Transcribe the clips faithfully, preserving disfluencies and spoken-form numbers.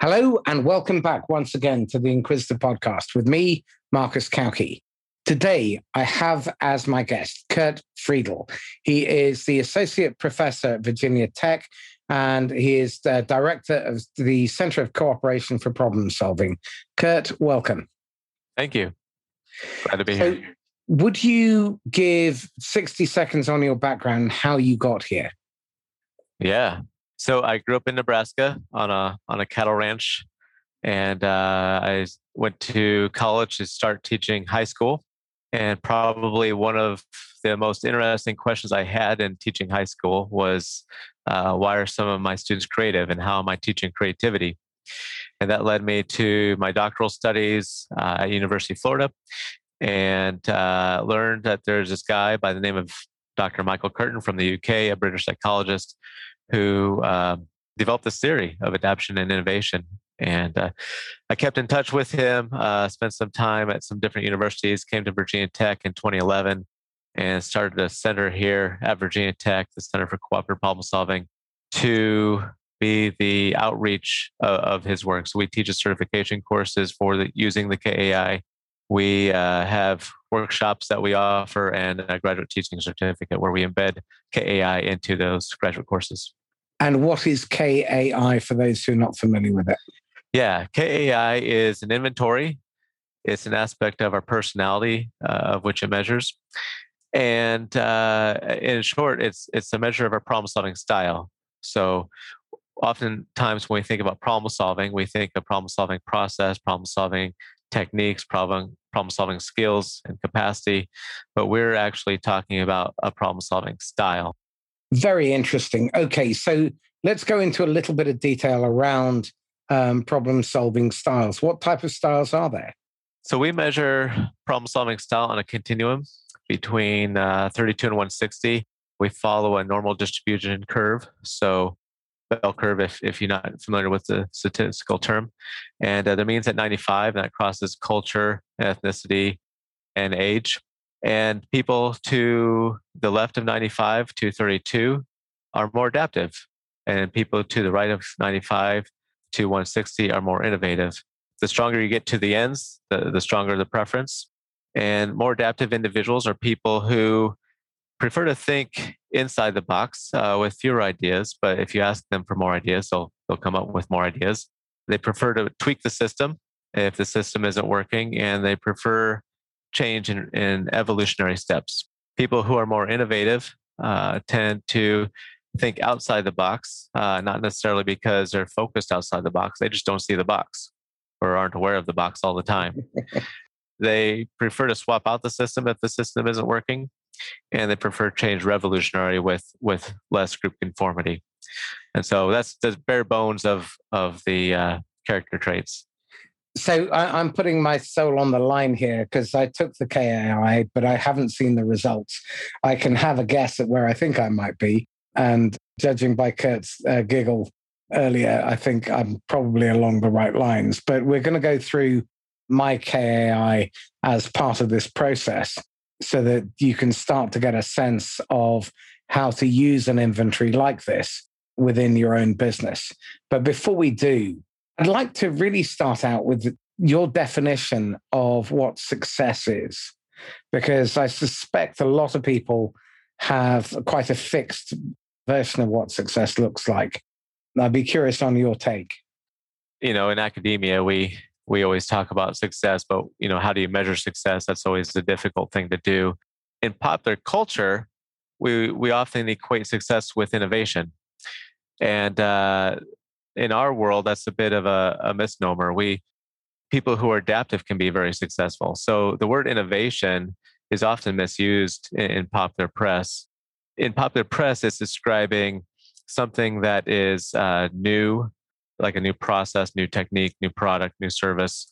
Hello and welcome back once again to the Inquisitor podcast with me, Marcus Kauke. Today, I have as my guest, Kurt Friedel. He is the Associate Professor at Virginia Tech, and he is the Director of the Center of Cooperation for Problem Solving. Kurt, welcome. Thank you. Glad to be so here. Would you give sixty seconds on your background, how you got here? Yeah. So I grew up in Nebraska on a on a cattle ranch, and uh, I went to college to start teaching high school. And probably one of the most interesting questions I had in teaching high school was, uh, why are some of my students creative, and how am I teaching creativity? And that led me to my doctoral studies uh, at University of Florida, and uh, learned that there's this guy by the name of Doctor Michael Curtin from the U K, a British psychologist, who uh, developed this theory of adaptation and innovation. And uh, I kept in touch with him, uh, spent some time at some different universities, came to Virginia Tech in twenty eleven, and started a center here at Virginia Tech, the Center for Cooperative Problem Solving, to be the outreach of, of his work. So we teach certification courses for the, using the K A I. We uh, have workshops that we offer and a graduate teaching certificate where we embed K A I into those graduate courses. And what is K A I for those who are not familiar with it? Yeah, K A I is an inventory. It's an aspect of our personality uh, of which it measures. And uh, in short, it's it's a measure of our problem-solving style. So oftentimes when we think about problem-solving, we think of problem-solving process, problem-solving techniques, problem problem solving skills and capacity, but we're actually talking about a problem solving style. Very interesting. Okay, so let's go into a little bit of detail around um, problem solving styles. What type of styles are there? So we measure problem solving style on a continuum between uh, thirty-two and one hundred sixty. We follow a normal distribution curve. So bell curve, if, if you're not familiar with the statistical term. And uh, that means at ninety-five, that crosses culture, ethnicity, and age. And people to the left of ninety-five to thirty-two are more adaptive. And people to the right of ninety-five to one hundred sixty are more innovative. The stronger you get to the ends, the, the stronger the preference. And more adaptive individuals are people who prefer to think inside the box uh, with fewer ideas, but if you ask them for more ideas, they'll, they'll come up with more ideas. They prefer to tweak the system if the system isn't working, and they prefer change in, in evolutionary steps. People who are more innovative uh, tend to think outside the box, uh, not necessarily because they're focused outside the box. They just don't see the box or aren't aware of the box all the time. They prefer to swap out the system if the system isn't working. And they prefer change revolutionary with with less group conformity. And so that's the bare bones of, of the uh, character traits. So I, I'm putting my soul on the line here because I took the K A I, but I haven't seen the results. I can have a guess at where I think I might be. And judging by Kurt's uh, giggle earlier, I think I'm probably along the right lines. But we're going to go through my K A I as part of this process, so that you can start to get a sense of how to use an inventory like this within your own business. But before we do, I'd like to really start out with your definition of what success is, because I suspect a lot of people have quite a fixed version of what success looks like. And I'd be curious on your take. You know, in academia, we... We always talk about success, but you know, how do you measure success? That's always the difficult thing to do. In popular culture, we we often equate success with innovation, and uh, in our world, that's a bit of a, a misnomer. We people who are adaptive can be very successful. So the word innovation is often misused in, in popular press. In popular press, it's describing something that is uh, new, like a new process, new technique, new product, new service,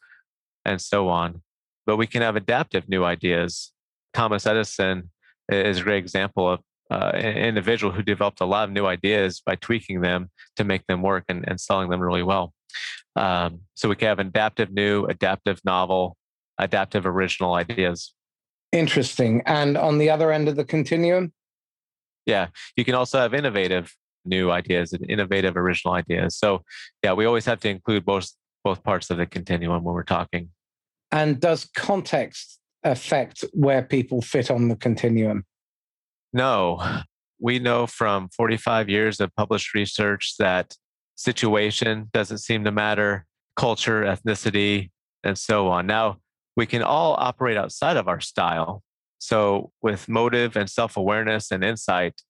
and so on. But we can have adaptive new ideas. Thomas Edison is a great example of uh, an individual who developed a lot of new ideas by tweaking them to make them work and, and selling them really well. Um, so we can have adaptive new, adaptive novel, adaptive original ideas. Interesting. And on the other end of the continuum? Yeah, you can also have innovative. new ideas and innovative original ideas. So yeah, we always have to include both both parts of the continuum when we're talking. And does context affect where people fit on the continuum? No. We know from forty-five years of published research that situation doesn't seem to matter, culture, ethnicity, and so on. Now, we can all operate outside of our style. So with motive and self-awareness and insight,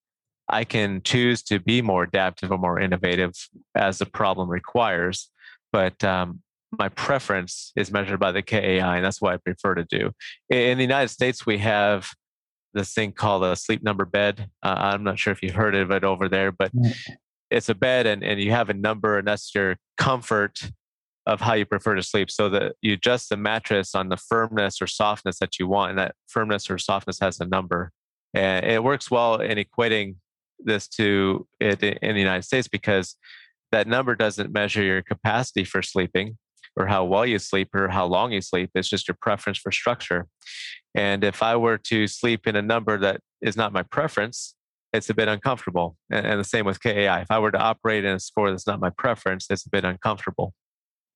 I can choose to be more adaptive or more innovative as the problem requires. But um, my preference is measured by the K A I, and that's what I prefer to do. In the United States, we have this thing called a sleep number bed. Uh, I'm not sure if you heard of it over there, but it's a bed and, and you have a number, and that's your comfort of how you prefer to sleep, so that you adjust the mattress on the firmness or softness that you want. And that firmness or softness has a number. And it works well in equating this to it in the United States, because that number doesn't measure your capacity for sleeping or how well you sleep or how long you sleep. It's just your preference for structure. And if I were to sleep in a number that is not my preference, it's a bit uncomfortable. And the same with K A I. If I were to operate in a score that's not my preference, it's a bit uncomfortable.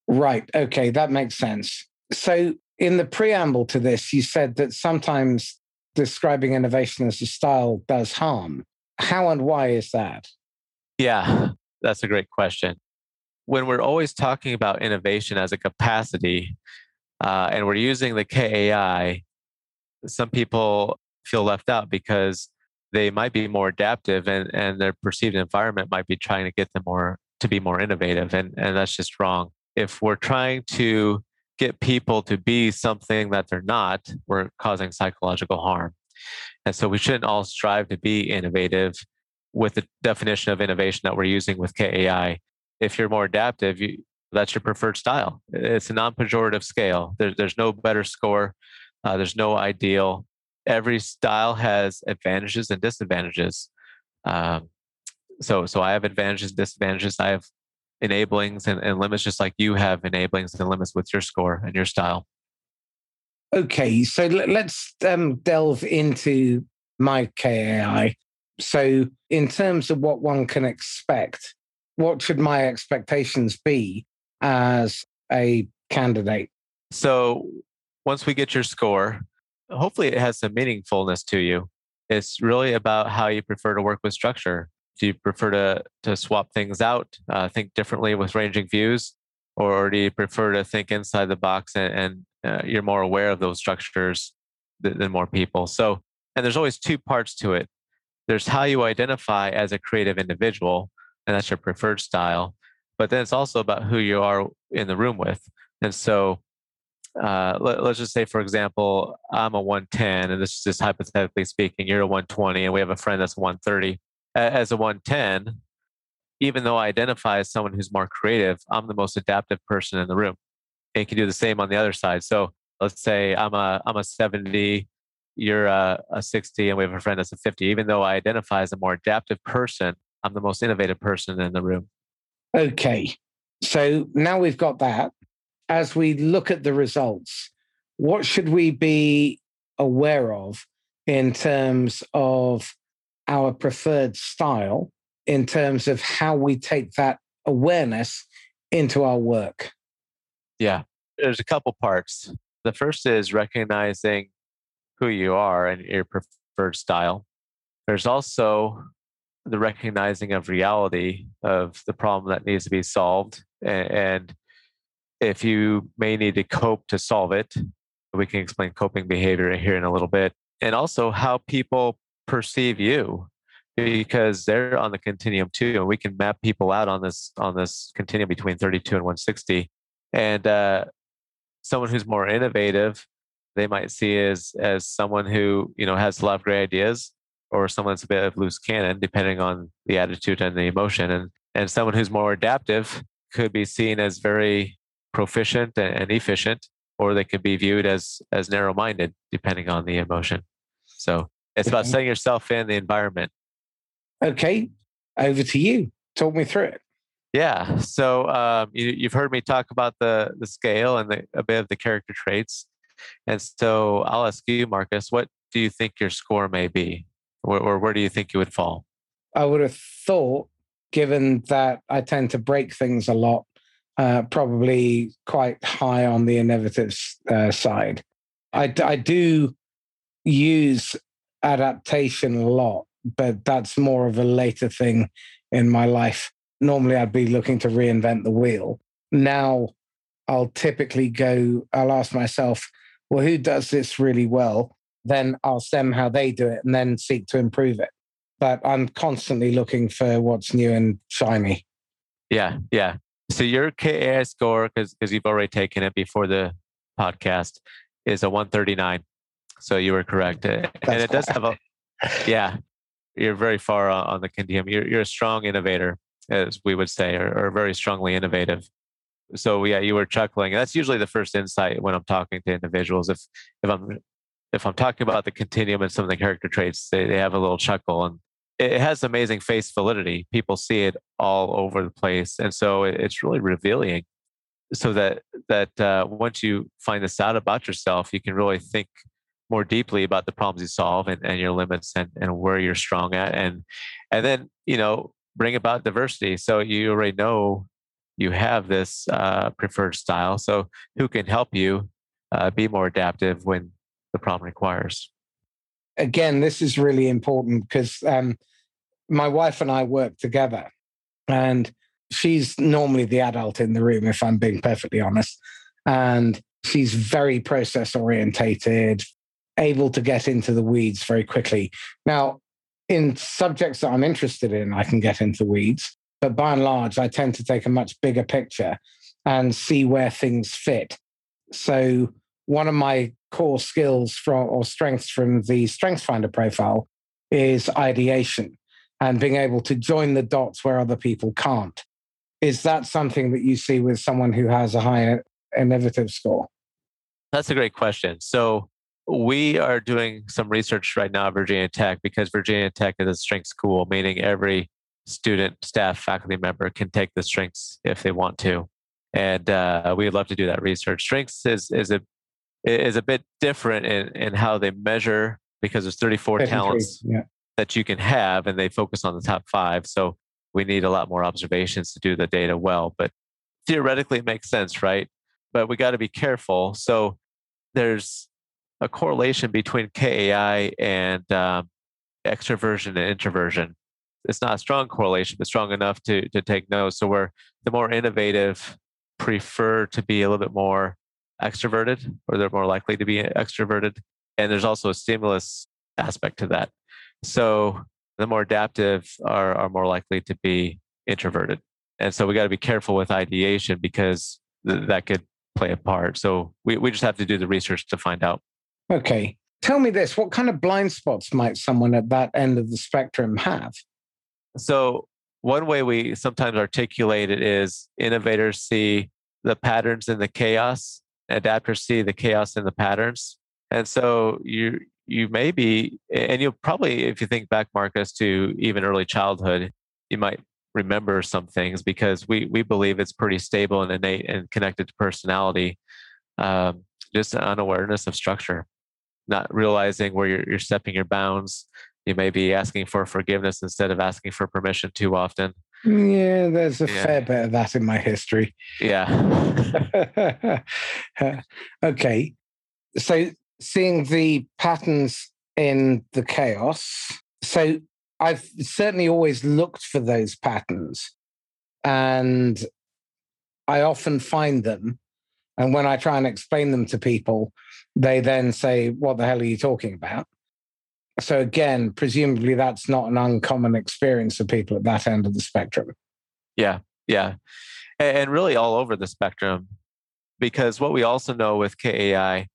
Right. Okay. That makes sense. So in the preamble to this, you said that sometimes describing innovation as a style does harm. How and why is that? Yeah, that's a great question. When we're always talking about innovation as a capacity, uh, and we're using the K A I, some people feel left out because they might be more adaptive and, and their perceived environment might be trying to get them more to be more innovative. And, and that's just wrong. If we're trying to get people to be something that they're not, we're causing psychological harm. And so we shouldn't all strive to be innovative with the definition of innovation that we're using with K A I. If you're more adaptive, you, that's your preferred style. It's a non-pejorative scale. There, there's no better score. Uh, there's no ideal. Every style has advantages and disadvantages. Um, so, so I have advantages and disadvantages. I have enablings and, and limits, just like you have enablings and limits with your score and your style. Okay, so l- let's um, delve into my K A I. So in terms of what one can expect, what should my expectations be as a candidate? So once we get your score, hopefully it has some meaningfulness to you. It's really about how you prefer to work with structure. Do you prefer to, to swap things out, uh, think differently with ranging views, or do you prefer to think inside the box and, and uh, you're more aware of those structures than, than more people? So, and there's always two parts to it. There's how you identify as a creative individual, and that's your preferred style. But then it's also about who you are in the room with. And so uh, let, let's just say, for example, I'm a one ten, and this is just hypothetically speaking, you're a one twenty, and we have a friend that's a one thirty. As a one ten, even though I identify as someone who's more creative, I'm the most adaptive person in the room. And you can do the same on the other side. So let's say I'm a I'm a seventy, you're a, a sixty, and we have a friend that's a fifty. Even though I identify as a more adaptive person, I'm the most innovative person in the room. Okay. So now we've got that. As we look at the results, what should we be aware of in terms of our preferred style, in terms of how we take that awareness into our work? Yeah, there's a couple parts. The first is recognizing who you are and your preferred style. There's also the recognizing of reality of the problem that needs to be solved. And if you may need to cope to solve it, we can explain coping behavior here in a little bit. And also how people perceive you, because they're on the continuum too, and we can map people out on this on this continuum between thirty-two and one sixty. And uh, someone who's more innovative, they might see as as someone who you know has a lot of great ideas, or someone that's a bit of loose cannon, depending on the attitude and the emotion. And and someone who's more adaptive could be seen as very proficient and, and efficient, or they could be viewed as as narrow-minded, depending on the emotion. So. It's about setting yourself in the environment. Okay. Over to you. Talk me through it. Yeah. So um, you, you've heard me talk about the, the scale and the, a bit of the character traits. And so I'll ask you, Marcus, what do you think your score may be? Or, or where do you think you would fall? I would have thought given that I tend to break things a lot, uh, probably quite high on the innovative uh, side. I, I do use adaptation a lot, but that's more of a later thing in my life. Normally, I'd be looking to reinvent the wheel. Now, I'll typically go, I'll ask myself, well, who does this really well? Then I'll stem how they do it and then seek to improve it. But I'm constantly looking for what's new and shiny. Yeah, yeah. So your K A I score, because you've already taken it before the podcast, is a one thirty-nine. So you were correct. That's and it correct. does have a, yeah, you're very far on the continuum. You're, you're a strong innovator, as we would say, or, or very strongly innovative. So yeah, you were chuckling. That's usually the first insight when I'm talking to individuals. If if I'm if I'm talking about the continuum and some of the character traits, they, they have a little chuckle, and it has amazing face validity. People see it all over the place, and so it, it's really revealing. So that that uh, once you find this out about yourself, you can really think more deeply about the problems you solve and, and your limits and, and where you're strong at, and and then you know bring about diversity. So you already know you have this uh, preferred style. So who can help you uh, be more adaptive when the problem requires? Again, this is really important because um, my wife and I work together, and she's normally the adult in the room, if I'm being perfectly honest. And she's very process orientated, able to get into the weeds very quickly. Now, in subjects that I'm interested in, I can get into weeds. But by and large, I tend to take a much bigger picture and see where things fit. So one of my core skills from, or strengths from the StrengthsFinder profile is ideation and being able to join the dots where other people can't. Is that something that you see with someone who has a higher innovative score? That's a great question. So we are doing some research right now at Virginia Tech, because Virginia Tech is a strength school, meaning every student, staff, faculty member can take the strengths if they want to. And uh, we'd love to do that research. Strengths is is a is a bit different in, in how they measure, because there's thirty-four talents yeah. that you can have, and they focus on the top five. So we need a lot more observations to do the data well. But theoretically, it makes sense, right? But we got to be careful. So there's a correlation between K A I and um, extroversion and introversion. It's not a strong correlation, but strong enough to to take notes. So where the more innovative prefer to be a little bit more extroverted, or they're more likely to be extroverted. And there's also a stimulus aspect to that. So the more adaptive are, are more likely to be introverted. And so we got to be careful with ideation, because th- that could play a part. So we, we just have to do the research to find out. Okay. Tell me this, what kind of blind spots might someone at that end of the spectrum have? So one way we sometimes articulate it is innovators see the patterns in the chaos, adapters see the chaos in the patterns. And so you you may be, and you'll probably, if you think back, Marcus, to even early childhood, you might remember some things, because we we believe it's pretty stable and innate and connected to personality, um, just an unawareness of structure, not realizing where you're, you're stepping your bounds. You may be asking for forgiveness instead of asking for permission too often. Yeah, there's a yeah. fair bit of that in my history. Yeah. Okay. So seeing the patterns in the chaos. So I've certainly always looked for those patterns, and I often find them. And when I try and explain them to people, they then say, "What the hell are you talking about?" So again, presumably that's not an uncommon experience for people at that end of the spectrum. Yeah, yeah. And really all over the spectrum, because what we also know with K A I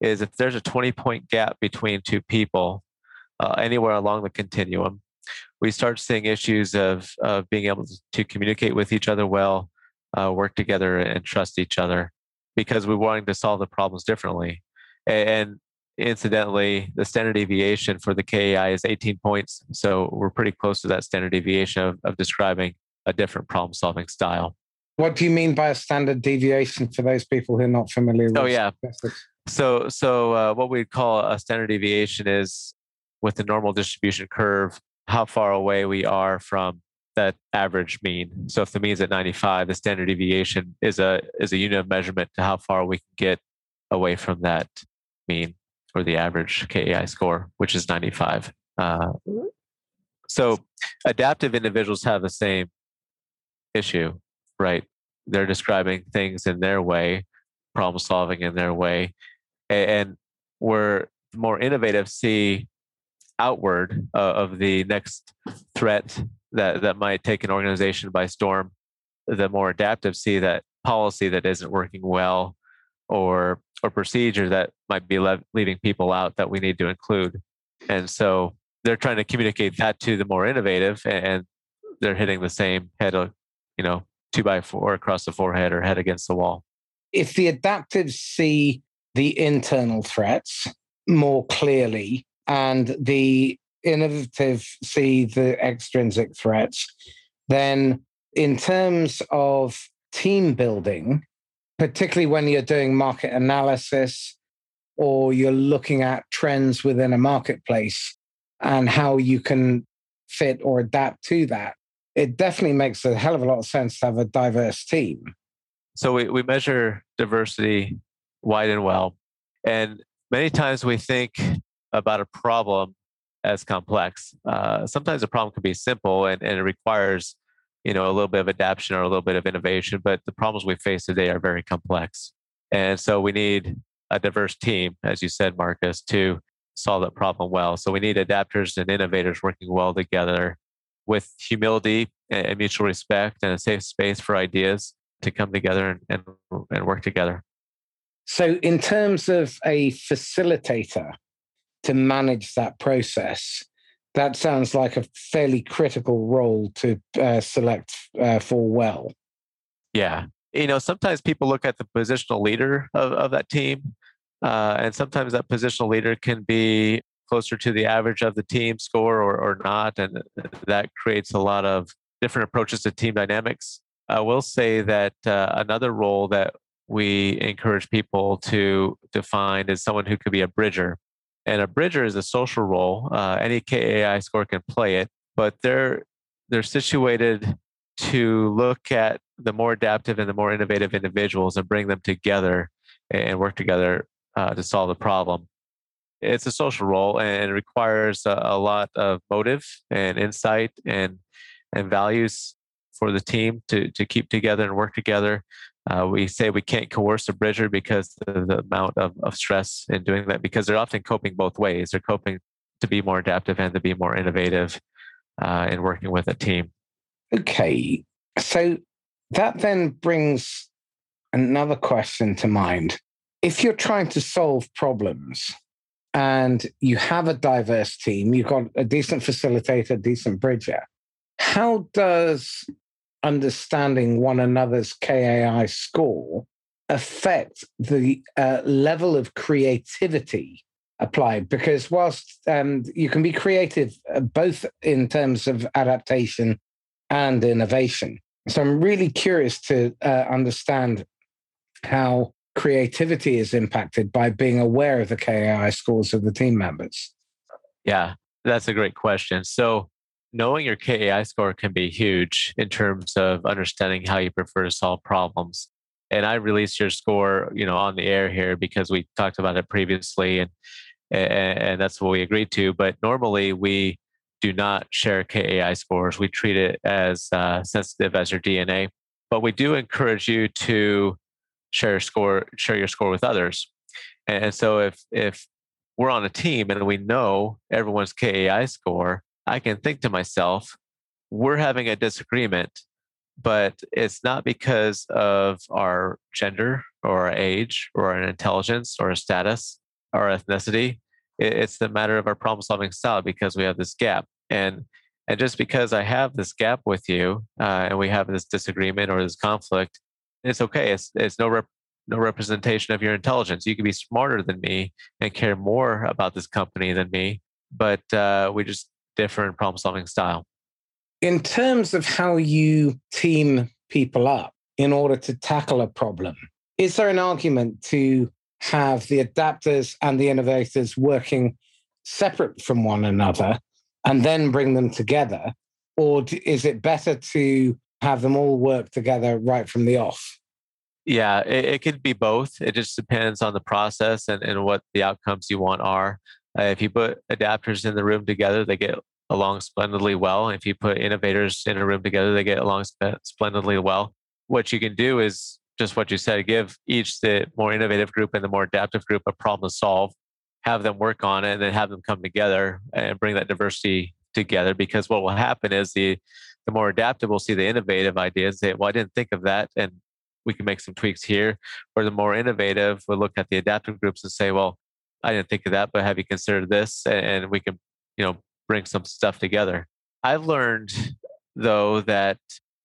is if there's a twenty-point gap between two people, uh, anywhere along the continuum, we start seeing issues of, of being able to communicate with each other well, uh, work together and trust each other, because we're wanting to solve the problems differently. And, and incidentally, the standard deviation for the K A I is eighteen points. So we're pretty close to that standard deviation of, of describing a different problem-solving style. What do you mean by a standard deviation for those people who are not familiar with oh, yeah. statistics? So, so uh, what we'd call a standard deviation is, with the normal distribution curve, how far away we are from that average mean. So if the mean's at ninety-five, the standard deviation is a is a unit of measurement to how far we can get away from that mean or the average K A I score, which is ninety-five. Uh, so adaptive individuals have the same issue, right? They're describing things in their way, problem solving in their way. And where the more innovative see outward uh, of the next threat that, that might take an organization by storm, the more adaptive see that policy that isn't working well or or procedure that might be le- leaving people out that we need to include. And so they're trying to communicate that to the more innovative, and they're hitting the same head of, you know, two by four across the forehead or head against the wall. If the adaptives see the internal threats more clearly and the innovative see the extrinsic threats, then in terms of team building, particularly when you're doing market analysis or you're looking at trends within a marketplace and how you can fit or adapt to that, it definitely makes a hell of a lot of sense to have a diverse team. So we, we measure diversity wide and well. And many times we think about a problem as complex. Uh, sometimes a problem can be simple and, and it requires, you know, a little bit of adaptation or a little bit of innovation, but the problems we face today are very complex. And so we need a diverse team, as you said, Marcus, to solve that problem well. So we need adapters and innovators working well together with humility and mutual respect and a safe space for ideas to come together and, and, and work together. So in terms of a facilitator to manage that process, that sounds like a fairly critical role to uh, select uh, for well. Yeah. You know, sometimes people look at the positional leader of, of that team, uh, and sometimes that positional leader can be closer to the average of the team score or, or not, and that creates a lot of different approaches to team dynamics. I will say that uh, another role that we encourage people to, to find is someone who could be a bridger. And a bridger is a social role. Uh, any K A I score can play it, but they're they're situated to look at the more adaptive and the more innovative individuals and bring them together and work together uh, to solve the problem. It's a social role and it requires a, a lot of motive and insight and and values for the team to, to keep together and work together. Uh, we say we can't coerce a bridger because of the amount of, of stress in doing that, because they're often coping both ways. They're coping to be more adaptive and to be more innovative uh, in working with a team. Okay. So that then brings another question to mind. If you're trying to solve problems and you have a diverse team, you've got a decent facilitator, decent bridger, how does understanding one another's K A I score affect the uh, level of creativity applied? Because whilst um, you can be creative uh, both in terms of adaptation and innovation. So I'm really curious to uh, understand how creativity is impacted by being aware of the K A I scores of the team members. Yeah, that's a great question. So knowing your K A I score can be huge in terms of understanding how you prefer to solve problems. And I released your score, you know, on the air here because we talked about it previously, and and, and that's what we agreed to. But normally we do not share K A I scores. We treat it as uh, sensitive as your D N A. But we do encourage you to share score, share your score with others. And so if if we're on a team and we know everyone's K A I score, I can think to myself, we're having a disagreement, but it's not because of our gender or our age or our intelligence or our status or ethnicity. It's the matter of our problem-solving style because we have this gap. And and just because I have this gap with you uh, and we have this disagreement or this conflict, it's okay. It's it's no rep- no representation of your intelligence. You can be smarter than me and care more about this company than me, but uh, we just different problem-solving style. In terms of how you team people up in order to tackle a problem, is there an argument to have the adapters and the innovators working separate from one another and then bring them together? Or is it better to have them all work together right from the off? Yeah, it, it could be both. It just depends on the process and, and what the outcomes you want are. Uh, if you put adapters in the room together, they get along splendidly well. If you put innovators in a room together, they get along sp- splendidly well. What you can do is just what you said, give each the more innovative group and the more adaptive group a problem to solve, have them work on it, and then have them come together and bring that diversity together. Because what will happen is the the more adaptable see the innovative ideas, say, well, I didn't think of that, and we can make some tweaks here. Or the more innovative will look at the adaptive groups and say, well, I didn't think of that, but have you considered this? And we can, you know, bring some stuff together. I've learned, though, that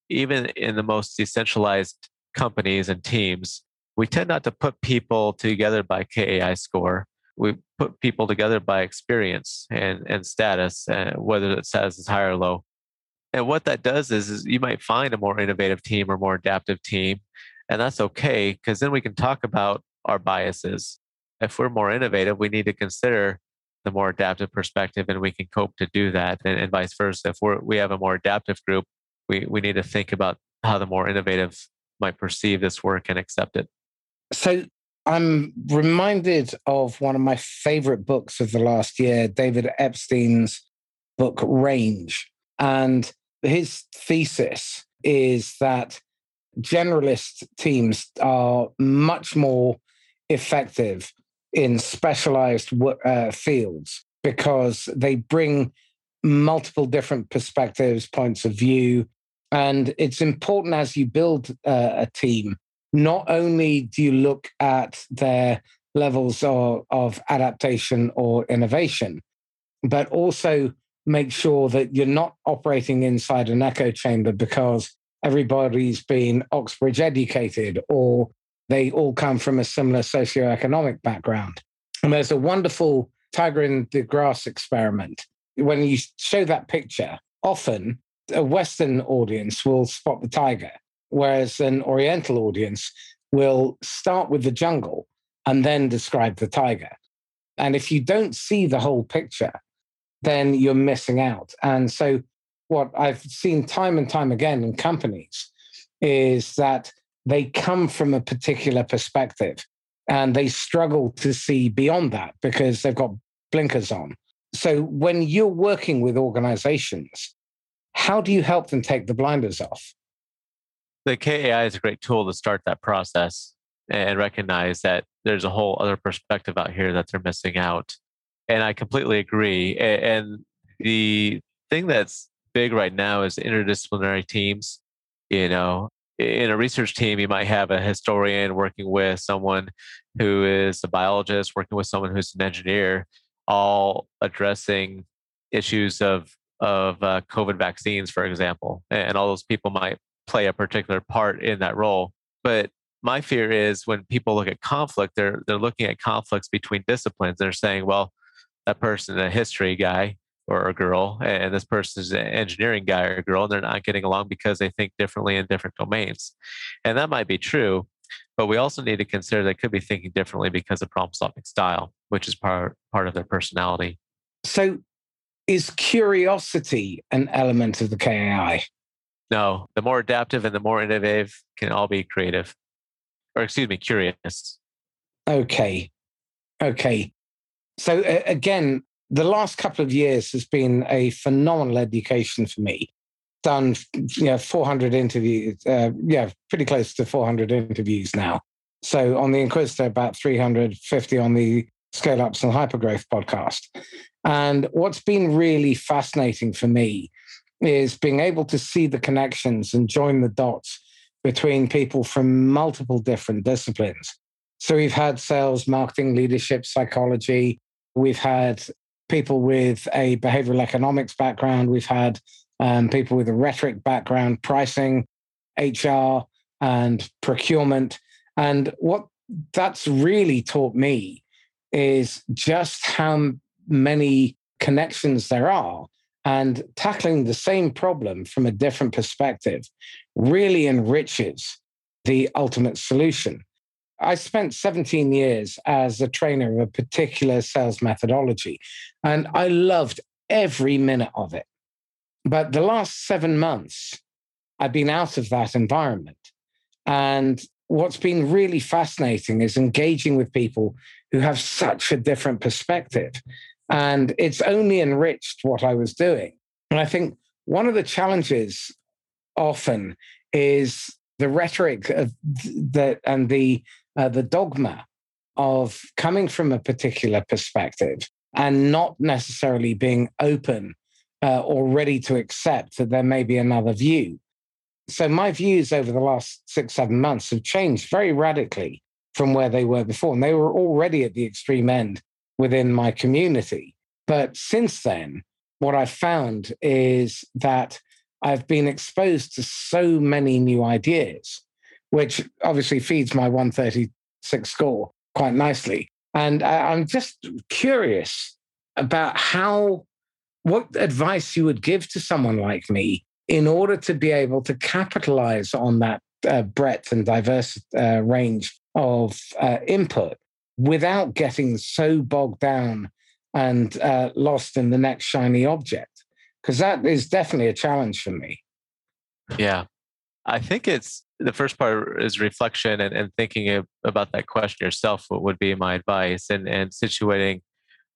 even in the most decentralized companies and teams, we tend not to put people together by K A I score. We put people together by experience and, and status, uh, whether that status is high or low. And what that does is, is you might find a more innovative team or more adaptive team, and that's okay, because then we can talk about our biases. If we're more innovative, we need to consider the more adaptive perspective, and we can cope to do that, and, and vice versa. If we're, we have a more adaptive group, we, we need to think about how the more innovative might perceive this work and accept it. So I'm reminded of one of my favorite books of the last year, David Epstein's book, Range. And his thesis is that generalist teams are much more effective in specialized uh, fields because they bring multiple different perspectives, points of view. And it's important as you build uh, a team, not only do you look at their levels of, of adaptation or innovation, but also make sure that you're not operating inside an echo chamber because everybody's been Oxbridge educated or they all come from a similar socioeconomic background. And there's a wonderful tiger in the grass experiment. When you show that picture, often a Western audience will spot the tiger, whereas an Oriental audience will start with the jungle and then describe the tiger. And if you don't see the whole picture, then you're missing out. And so what I've seen time and time again in companies is that they come from a particular perspective and they struggle to see beyond that because they've got blinkers on. So when you're working with organizations, how do you help them take the blinders off? The K A I is a great tool to start that process and recognize that there's a whole other perspective out here that they're missing out. And I completely agree. And the thing that's big right now is interdisciplinary teams. You know, in a research team, you might have a historian working with someone who is a biologist, working with someone who's an engineer, all addressing issues of of uh, COVID vaccines, for example. And all those people might play a particular part in that role. But my fear is when people look at conflict, they're they're looking at conflicts between disciplines. They're saying, well, that person is a history guy or a girl, and this person is an engineering guy or a girl, and they're not getting along because they think differently in different domains. And that might be true, but we also need to consider they could be thinking differently because of problem-solving style, which is part, part of their personality. So is curiosity an element of the K A I? No, the more adaptive and the more innovative can all be creative, or excuse me, curious. Okay, okay. So uh, again, the last couple of years has been a phenomenal education for me. Done, you know, four hundred interviews, uh, yeah, pretty close to four hundred interviews now. So on the Inquisitor, about three hundred fifty on the Scale Ups and Hypergrowth podcast. And what's been really fascinating for me is being able to see the connections and join the dots between people from multiple different disciplines. So we've had sales, marketing, leadership, psychology. We've had people with a behavioral economics background. We've had um, people with a rhetoric background, pricing, H R, and procurement. And what that's really taught me is just how many connections there are. And tackling the same problem from a different perspective really enriches the ultimate solution. I spent seventeen years as a trainer of a particular sales methodology, and I loved every minute of it. But the last seven months, I've been out of that environment. And what's been really fascinating is engaging with people who have such a different perspective. And it's only enriched what I was doing. And I think one of the challenges often is the rhetoric of the, and the, uh, the dogma of coming from a particular perspective and not necessarily being open uh, or ready to accept that there may be another view. So my views over the last six, seven months have changed very radically from where they were before. And they were already at the extreme end within my community. But since then, what I've found is that I've been exposed to so many new ideas, which obviously feeds my one thirty-six score quite nicely. And I'm just curious about how, what advice you would give to someone like me in order to be able to capitalize on that uh, breadth and diverse uh, range of uh, input without getting so bogged down and uh, lost in the next shiny object, because that is definitely a challenge for me. Yeah, I think it's the first part is reflection and, and thinking of, about that question yourself. What would be my advice, and and situating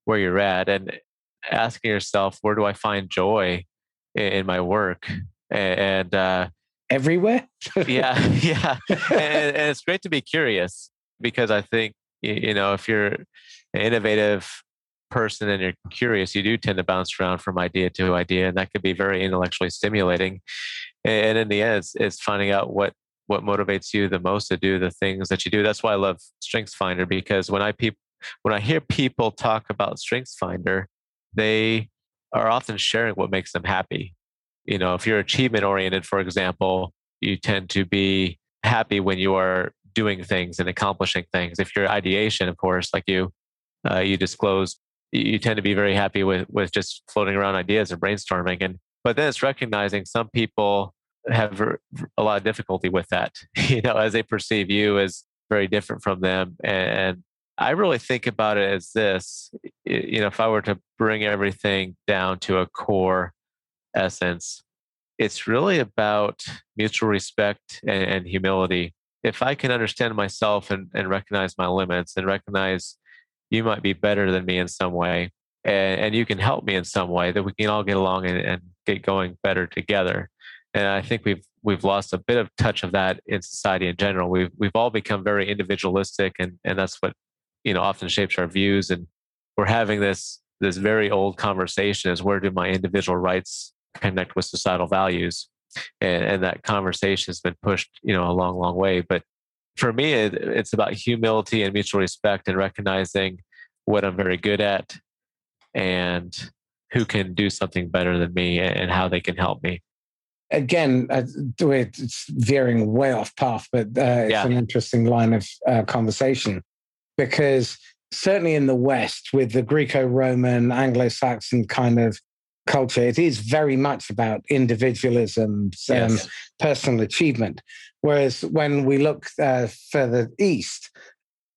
where you're at, and asking yourself, where do I find joy in, in my work? And uh, everywhere. yeah, yeah, and, and it's great to be curious, because I think you know if you're an innovative person and you're curious, you do tend to bounce around from idea to idea, and that could be very intellectually stimulating. And in the end, it's, it's finding out what what motivates you the most to do the things that you do. That's why I love StrengthsFinder, because when I pe- when I hear people talk about StrengthsFinder, they are often sharing what makes them happy. You know, if you're achievement oriented, for example, you tend to be happy when you are doing things and accomplishing things. If you're ideation, of course, like you uh, you disclose. You tend to be very happy with, with just floating around ideas and brainstorming. And but then it's recognizing some people have a lot of difficulty with that, you know, as they perceive you as very different from them. And I really think about it as this, you know, if I were to bring everything down to a core essence, it's really about mutual respect and, and humility. If I can understand myself and, and recognize my limits and recognize you might be better than me in some way, and, and you can help me in some way, that we can all get along and, and get going better together. And I think we've we've lost a bit of touch of that in society in general. We've we've all become very individualistic, and and that's what you know often shapes our views. And we're having this this very old conversation is, where do my individual rights connect with societal values? And, and that conversation has been pushed you know a long, long way, but. For me, it, it's about humility and mutual respect and recognizing what I'm very good at and who can do something better than me and how they can help me. Again, uh, it's veering way off path, but uh, it's yeah. an interesting line of uh, conversation, because certainly in the West, with the Greco-Roman, Anglo-Saxon kind of culture, it is very much about individualism, um, yes. personal achievement. Whereas when we look uh, further east,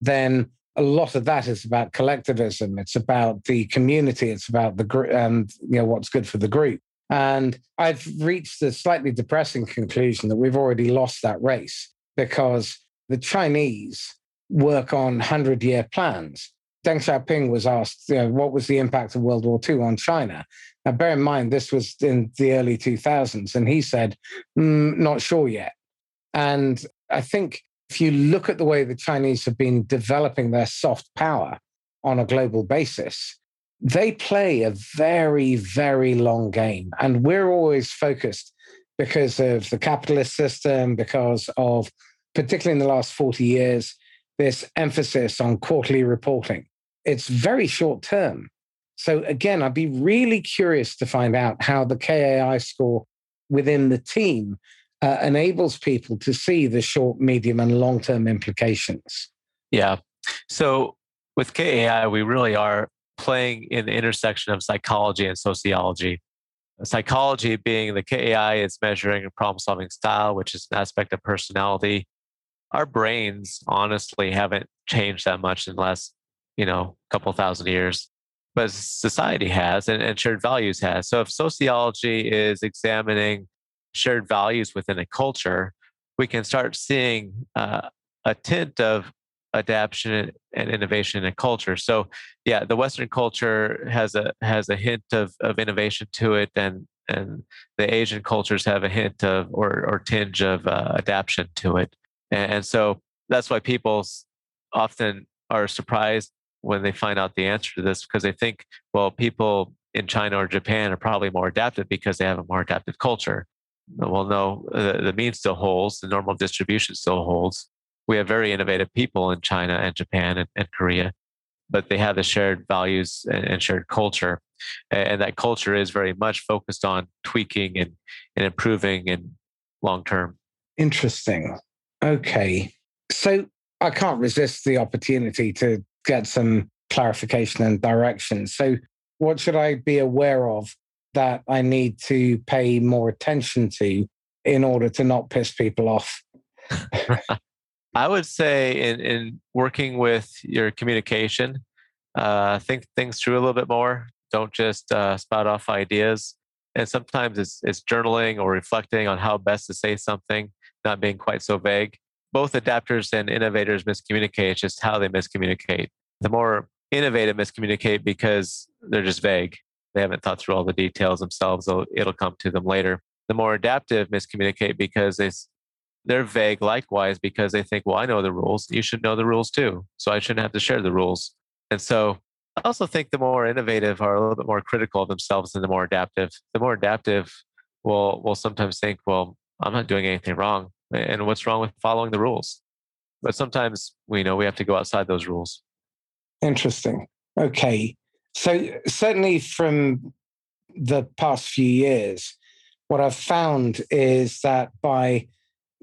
then a lot of that is about collectivism. It's about the community. It's about the gr- um, you know what's good for the group. And I've reached a slightly depressing conclusion that we've already lost that race, because the Chinese work on hundred-year plans. Deng Xiaoping was asked, you know, what was the impact of World War Two on China? Now, bear in mind, this was in the early two thousands, and he said, mm, not sure yet. And I think if you look at the way the Chinese have been developing their soft power on a global basis, they play a very, very long game. And we're always focused because of the capitalist system, because of, particularly in the last forty years, this emphasis on quarterly reporting. It's very short term. So again, I'd be really curious to find out how the K A I score within the team uh, enables people to see the short, medium, and long-term implications. Yeah. So with K A I, we really are playing in the intersection of psychology and sociology. Psychology being the K A I is measuring problem-solving style, which is an aspect of personality. Our brains honestly haven't changed that much in the last, you know, couple thousand years. but society has, and, and shared values has. So if sociology is examining shared values within a culture, we can start seeing uh, a tint of adaptation and innovation in culture. So yeah, the Western culture has a has a hint of, of innovation to it, and and the Asian cultures have a hint of or or tinge of uh, adaptation to it. And, and so that's why people often are surprised when they find out the answer to this, because they think, well, people in China or Japan are probably more adaptive because they have a more adaptive culture. Well, no, the, the mean still holds, the normal distribution still holds. We have very innovative people in China and Japan and, and Korea, but they have the shared values and, and shared culture. And, and that culture is very much focused on tweaking and, and improving in long term. Interesting. Okay. So I can't resist the opportunity to get some clarification and direction. So what should I be aware of that I need to pay more attention to in order to not piss people off? I would say in, in working with your communication, uh, think things through a little bit more. Don't just uh, spout off ideas. And sometimes it's, it's journaling or reflecting on how best to say something, not being quite so vague. Both adapters and innovators miscommunicate. It's just how they miscommunicate. The more innovative miscommunicate because they're just vague. They haven't thought through all the details themselves, so it'll come to them later. The more adaptive miscommunicate because they, they're vague likewise, because they think, well, I know the rules. You should know the rules too. So I shouldn't have to share the rules. And so I also think the more innovative are a little bit more critical of themselves than the more adaptive. The more adaptive will, will sometimes think, well, I'm not doing anything wrong. And what's wrong with following the rules? But sometimes we know we have to go outside those rules. Interesting. Okay. So certainly from the past few years, what I've found is that by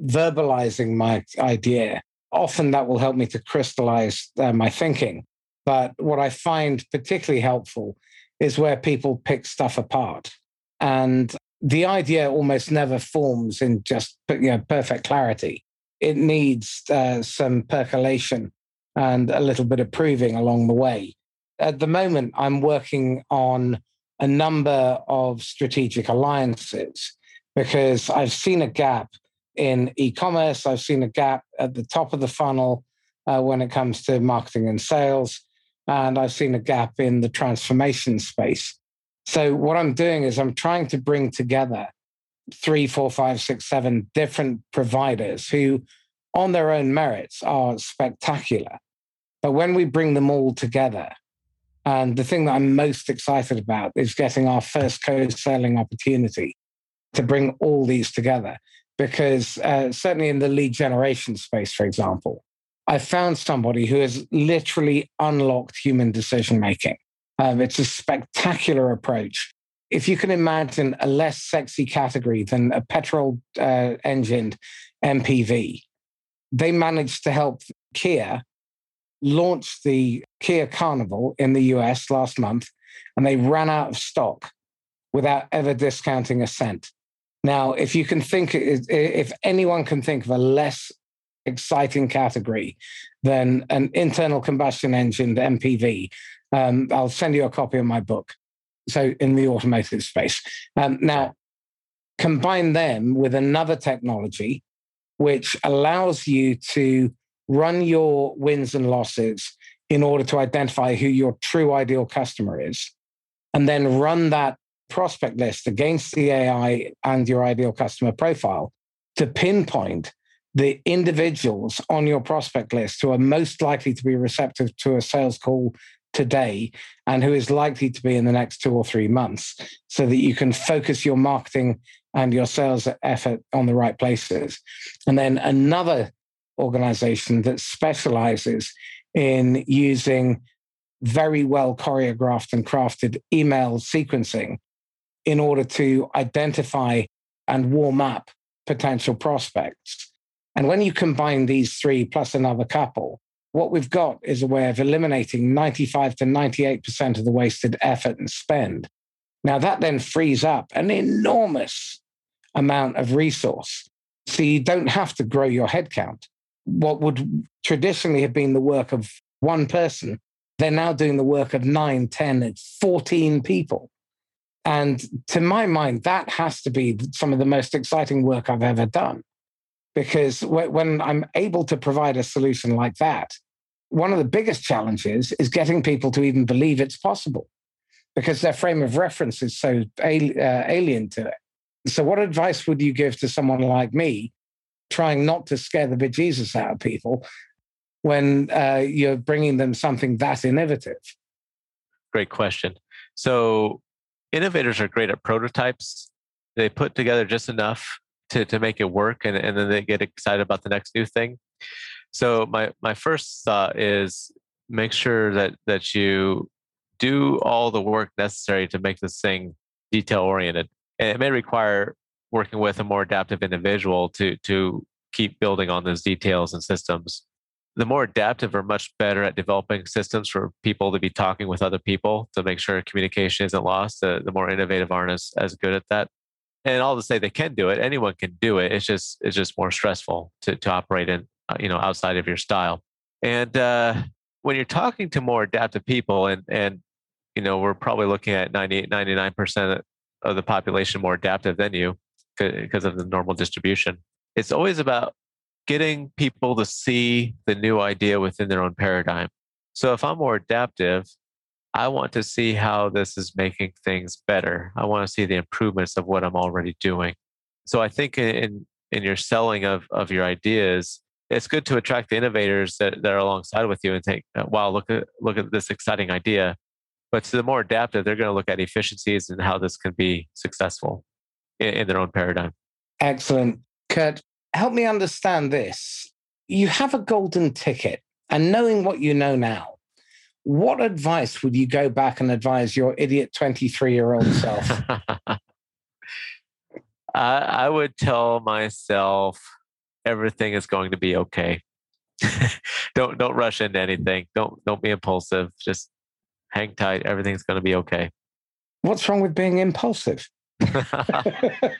verbalizing my idea, often that will help me to crystallize uh, my thinking. But what I find particularly helpful is where people pick stuff apart. And the idea almost never forms in just, you know, perfect clarity. It needs uh, some percolation and a little bit of proving along the way. At the moment, I'm working on a number of strategic alliances because I've seen a gap in e-commerce. I've seen a gap at the top of the funnel uh, when it comes to marketing and sales. And I've seen a gap in the transformation space. So what I'm doing is I'm trying to bring together three, four, five, six, seven different providers who on their own merits are spectacular. But when we bring them all together, and the thing that I'm most excited about is getting our first co-selling opportunity to bring all these together. Because uh, certainly in the lead generation space, for example, I found somebody who has literally unlocked human decision-making. Um, it's a spectacular approach. If you can imagine a less sexy category than a petrol-engined uh, M P V, they managed to help Kia launch the Kia Carnival in the U S last month, and they ran out of stock without ever discounting a cent. Now, if you can think, if anyone can think of a less exciting category than an internal combustion engine M P V, Um, I'll send you a copy of my book. So in the automotive space. Um, now, combine them with another technology, which allows you to run your wins and losses in order to identify who your true ideal customer is, and then run that prospect list against the A I and your ideal customer profile to pinpoint the individuals on your prospect list who are most likely to be receptive to a sales call today and who is likely to be in the next two or three months, so that you can focus your marketing and your sales effort on the right places. And then another organization that specializes in using very well choreographed and crafted email sequencing in order to identify and warm up potential prospects. And when you combine these three plus another couple, what we've got is a way of eliminating ninety-five to ninety-eight percent of the wasted effort and spend. Now, that then frees up an enormous amount of resource. So you don't have to grow your headcount. What would traditionally have been the work of one person they're now doing the work of nine, ten, fourteen people. And to my mind, that has to be some of the most exciting work I've ever done. Because when I'm able to provide a solution like that, one of the biggest challenges is getting people to even believe it's possible, because their frame of reference is so alien to it. So what advice would you give to someone like me trying not to scare the bejesus out of people when uh, you're bringing them something that innovative? Great question. So innovators are great at prototypes. They put together just enough to, to make it work, and, and then they get excited about the next new thing. So my, my first thought is make sure that, that you do all the work necessary to make this thing detail-oriented. And it may require working with a more adaptive individual to, to keep building on those details and systems. The more adaptive are much better at developing systems for people to be talking with other people to make sure communication isn't lost. The, the more innovative aren't as, as good at that. And all to say they can do it. Anyone can do it. It's just, it's just more stressful to, to operate in. You know, outside of your style. And uh, when you're talking to more adaptive people, and, and you know, we're probably looking at ninety-eight, ninety-nine percent of the population more adaptive than you because of the normal distribution. It's always about getting people to see the new idea within their own paradigm. So if I'm more adaptive, I want to see how this is making things better. I want to see the improvements of what I'm already doing. So I think in, in your selling of, of your ideas, it's good to attract the innovators that, that are alongside with you and think, wow, look at look at this exciting idea. But to the more adaptive, they're going to look at efficiencies and how this can be successful in, in their own paradigm. Excellent. Kurt, help me understand this. You have a golden ticket, and knowing what you know now, what advice would you go back and advise your idiot twenty-three-year-old self? I, I would tell myself, everything is going to be okay. don't don't rush into anything. Don't don't be impulsive. Just hang tight. Everything's going to be okay. What's wrong with being impulsive? it,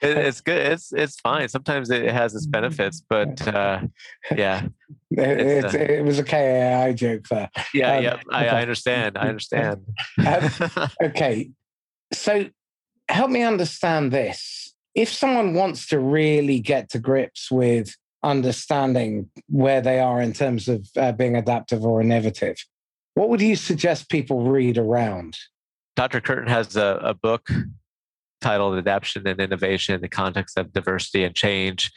it's good. It's it's fine. Sometimes it has its benefits, but uh, yeah, it, uh, it was a K A I joke there. Yeah, um, yeah. I, okay. I understand. I understand. um, okay, so help me understand this. If someone wants to really get to grips with understanding where they are in terms of uh, being adaptive or innovative, what would you suggest people read around? Doctor Curtin has a, a book titled Adaptation and Innovation in the Context of Diversity and Change.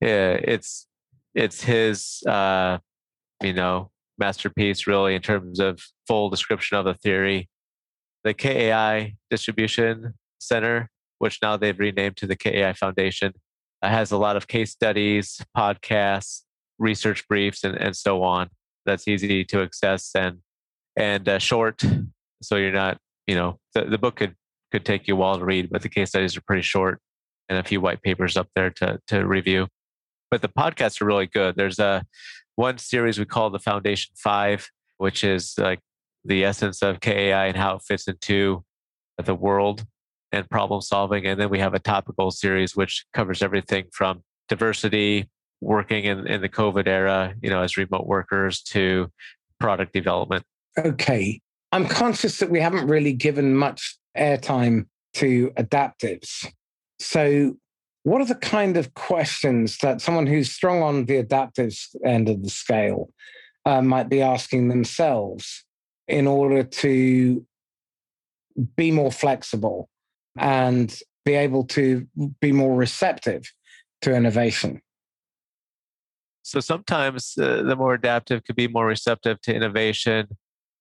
It's, it's his, uh, you know, masterpiece really in terms of full description of the theory. The K A I Distribution Center, which now they've renamed to the K A I Foundation. It has a lot of case studies, podcasts, research briefs, and, and so on. That's easy to access and and uh, short. So you're not, you know, the, the book could could take you a while to read, but the case studies are pretty short and a few white papers up there to to review. But the podcasts are really good. There's a one series we call the Foundation Five, which is like the essence of K A I and how it fits into the world and problem solving. And then we have a topical series, which covers everything from diversity, working in, in the COVID era, you know, as remote workers, to product development. Okay. I'm conscious that we haven't really given much airtime to adaptives. So what are the kind of questions that someone who's strong on the adaptives end of the scale uh, might be asking themselves in order to be more flexible and be able to be more receptive to innovation? So sometimes uh, the more adaptive could be more receptive to innovation,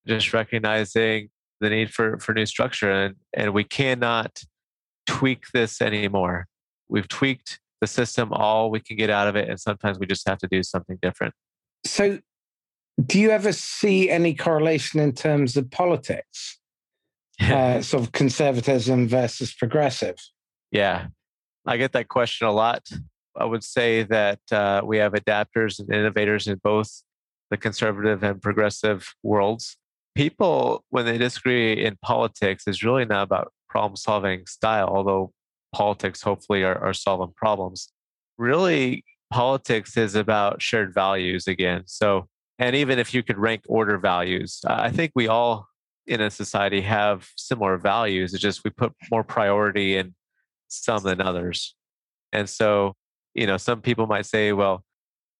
just recognizing the need for, for new structure. And, and we cannot tweak this anymore. We've tweaked the system all we can get out of it. And sometimes we just have to do something different. So do you ever see any correlation in terms of politics? Uh, sort of conservatism versus progressive? Yeah, I get that question a lot. I would say that uh, we have adapters and innovators in both the conservative and progressive worlds. People, when they disagree in politics, is really not about problem solving style, although politics hopefully are, are solving problems. Really, politics is about shared values again. So And even if you could rank order values, I think we all in a society have similar values. It's just we put more priority in some than others. And so, you know, some people might say, well,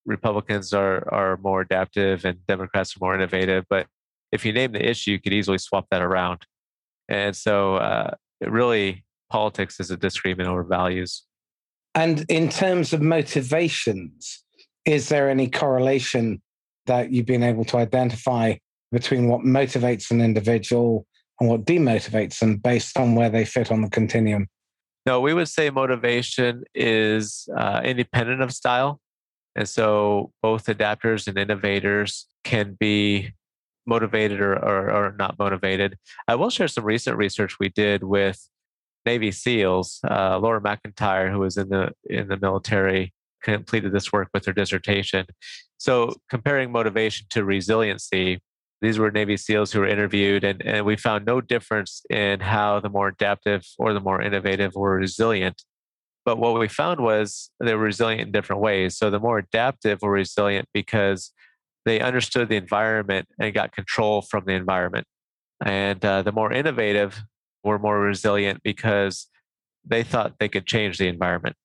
Republicans are are more adaptive and Democrats are more innovative. But if you name the issue, you could easily swap that around. And so uh, really, politics is a disagreement over values. And in terms of motivations, is there any correlation that you've been able to identify between what motivates an individual and what demotivates them based on where they fit on the continuum? No, we would say motivation is uh, independent of style. And so both adapters and innovators can be motivated or, or, or not motivated. I will share some recent research we did with Navy SEALs. Uh, Laura McIntyre, who was in the in the military, completed this work with her dissertation. So comparing motivation to resiliency, these were Navy SEALs who were interviewed, and, and we found no difference in how the more adaptive or the more innovative were resilient. But what we found was they were resilient in different ways. So the more adaptive were resilient because they understood the environment and got control from the environment. And uh, the more innovative were more resilient because they thought they could change the environment.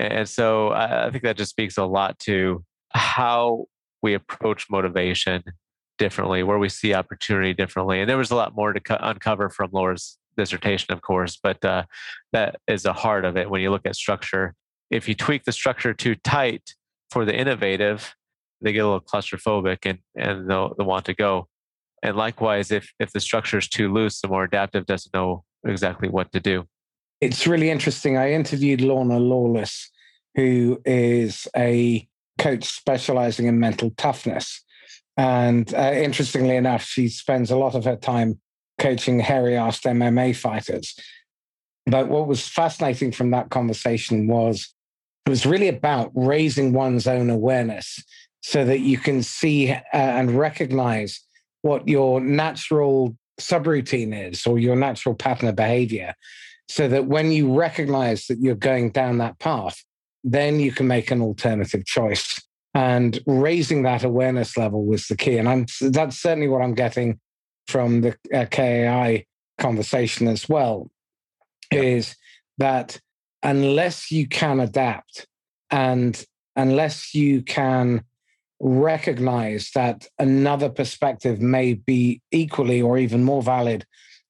And so I think that just speaks a lot to how we approach motivation differently, where we see opportunity differently. And there was a lot more to co- uncover from Laura's dissertation, of course, but uh, that is the heart of it when you look at structure. If you tweak the structure too tight for the innovative, they get a little claustrophobic and, and they'll, they'll want to go. And likewise, if if the structure is too loose, the more adaptive doesn't know exactly what to do. It's really interesting. I interviewed Lorna Lawless, who is a coach specializing in mental toughness. And uh, interestingly enough, she spends a lot of her time coaching hairy-assed M M A fighters. But what was fascinating from that conversation was it was really about raising one's own awareness so that you can see uh, and recognize what your natural subroutine is or your natural pattern of behavior, so that when you recognize that you're going down that path, then you can make an alternative choice. And raising that awareness level was the key. And I'm, that's certainly what I'm getting from the uh, K A I conversation as well, yeah. Is that unless you can adapt and unless you can recognize that another perspective may be equally or even more valid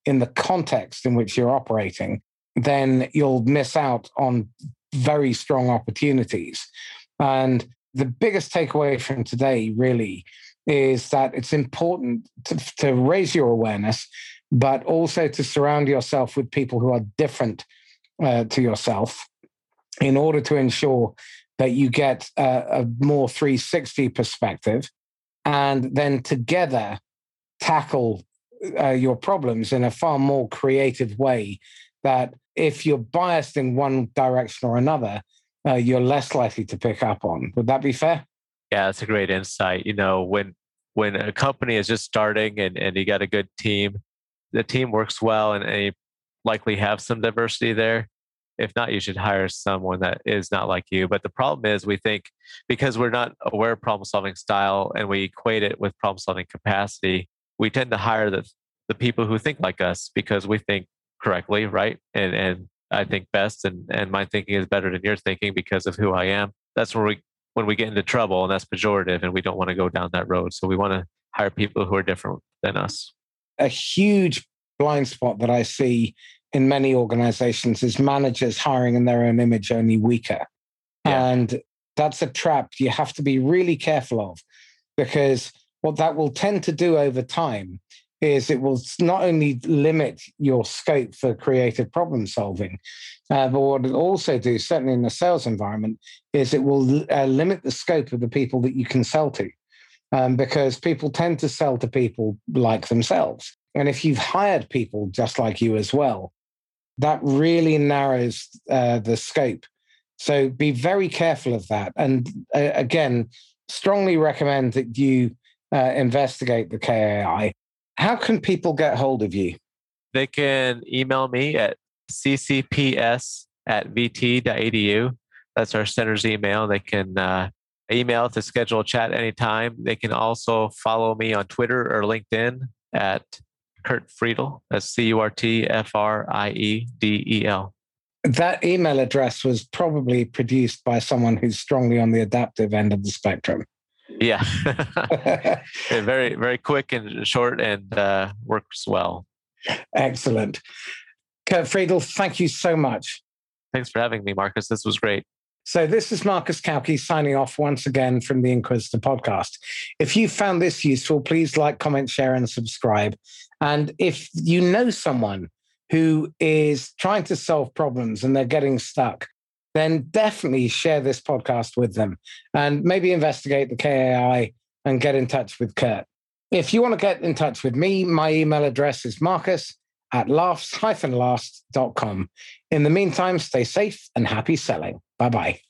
in the context in which you're operating, then you'll miss out on very strong opportunities. And the biggest takeaway from today really is that it's important to, to raise your awareness, but also to surround yourself with people who are different uh, to yourself in order to ensure that you get a, a more three sixty perspective, and then together tackle uh, your problems in a far more creative way that if you're biased in one direction or another, uh, you're less likely to pick up on. Would that be fair? Yeah, that's a great insight. You know, when when a company is just starting and, and you got a good team, the team works well and, and you likely have some diversity there. If not, you should hire someone that is not like you. But the problem is we think because we're not aware of problem-solving style and we equate it with problem-solving capacity, we tend to hire the, the people who think like us because we think correctly, right? And and I think best and, and my thinking is better than your thinking because of who I am. That's where we when we get into trouble, and that's pejorative, and we don't want to go down that road. So we want to hire people who are different than us. A huge blind spot that I see in many organizations is managers hiring in their own image only weaker. Yeah. And that's a trap you have to be really careful of, because what that will tend to do over time is it will not only limit your scope for creative problem solving, uh, but what it'll also do, certainly in the sales environment, is it will uh, limit the scope of the people that you can sell to, um, because people tend to sell to people like themselves. And if you've hired people just like you as well, that really narrows uh, the scope. So be very careful of that. And uh, again, strongly recommend that you uh, investigate the K A I. How can people get hold of you? They can email me at c c p s at v t dot e d u. That's our center's email. They can uh, email to schedule a chat anytime. They can also follow me on Twitter or LinkedIn at Kurt Friedel. That's C U R T F R I E D E L. That email address was probably produced by someone who's strongly on the adaptive end of the spectrum. Yeah. Very, very quick and short, and uh, works well. Excellent. Kurt Friedel, thank you so much. Thanks for having me, Marcus. This was great. So this is Marcus Kauke signing off once again from the Inquisitor podcast. If you found this useful, please like, comment, share, and subscribe. And if you know someone who is trying to solve problems and they're getting stuck, then definitely share this podcast with them and maybe investigate the K A I and get in touch with Kurt. If you want to get in touch with me, my email address is marcus at laughs dash last dot com. In the meantime, stay safe and happy selling. Bye-bye.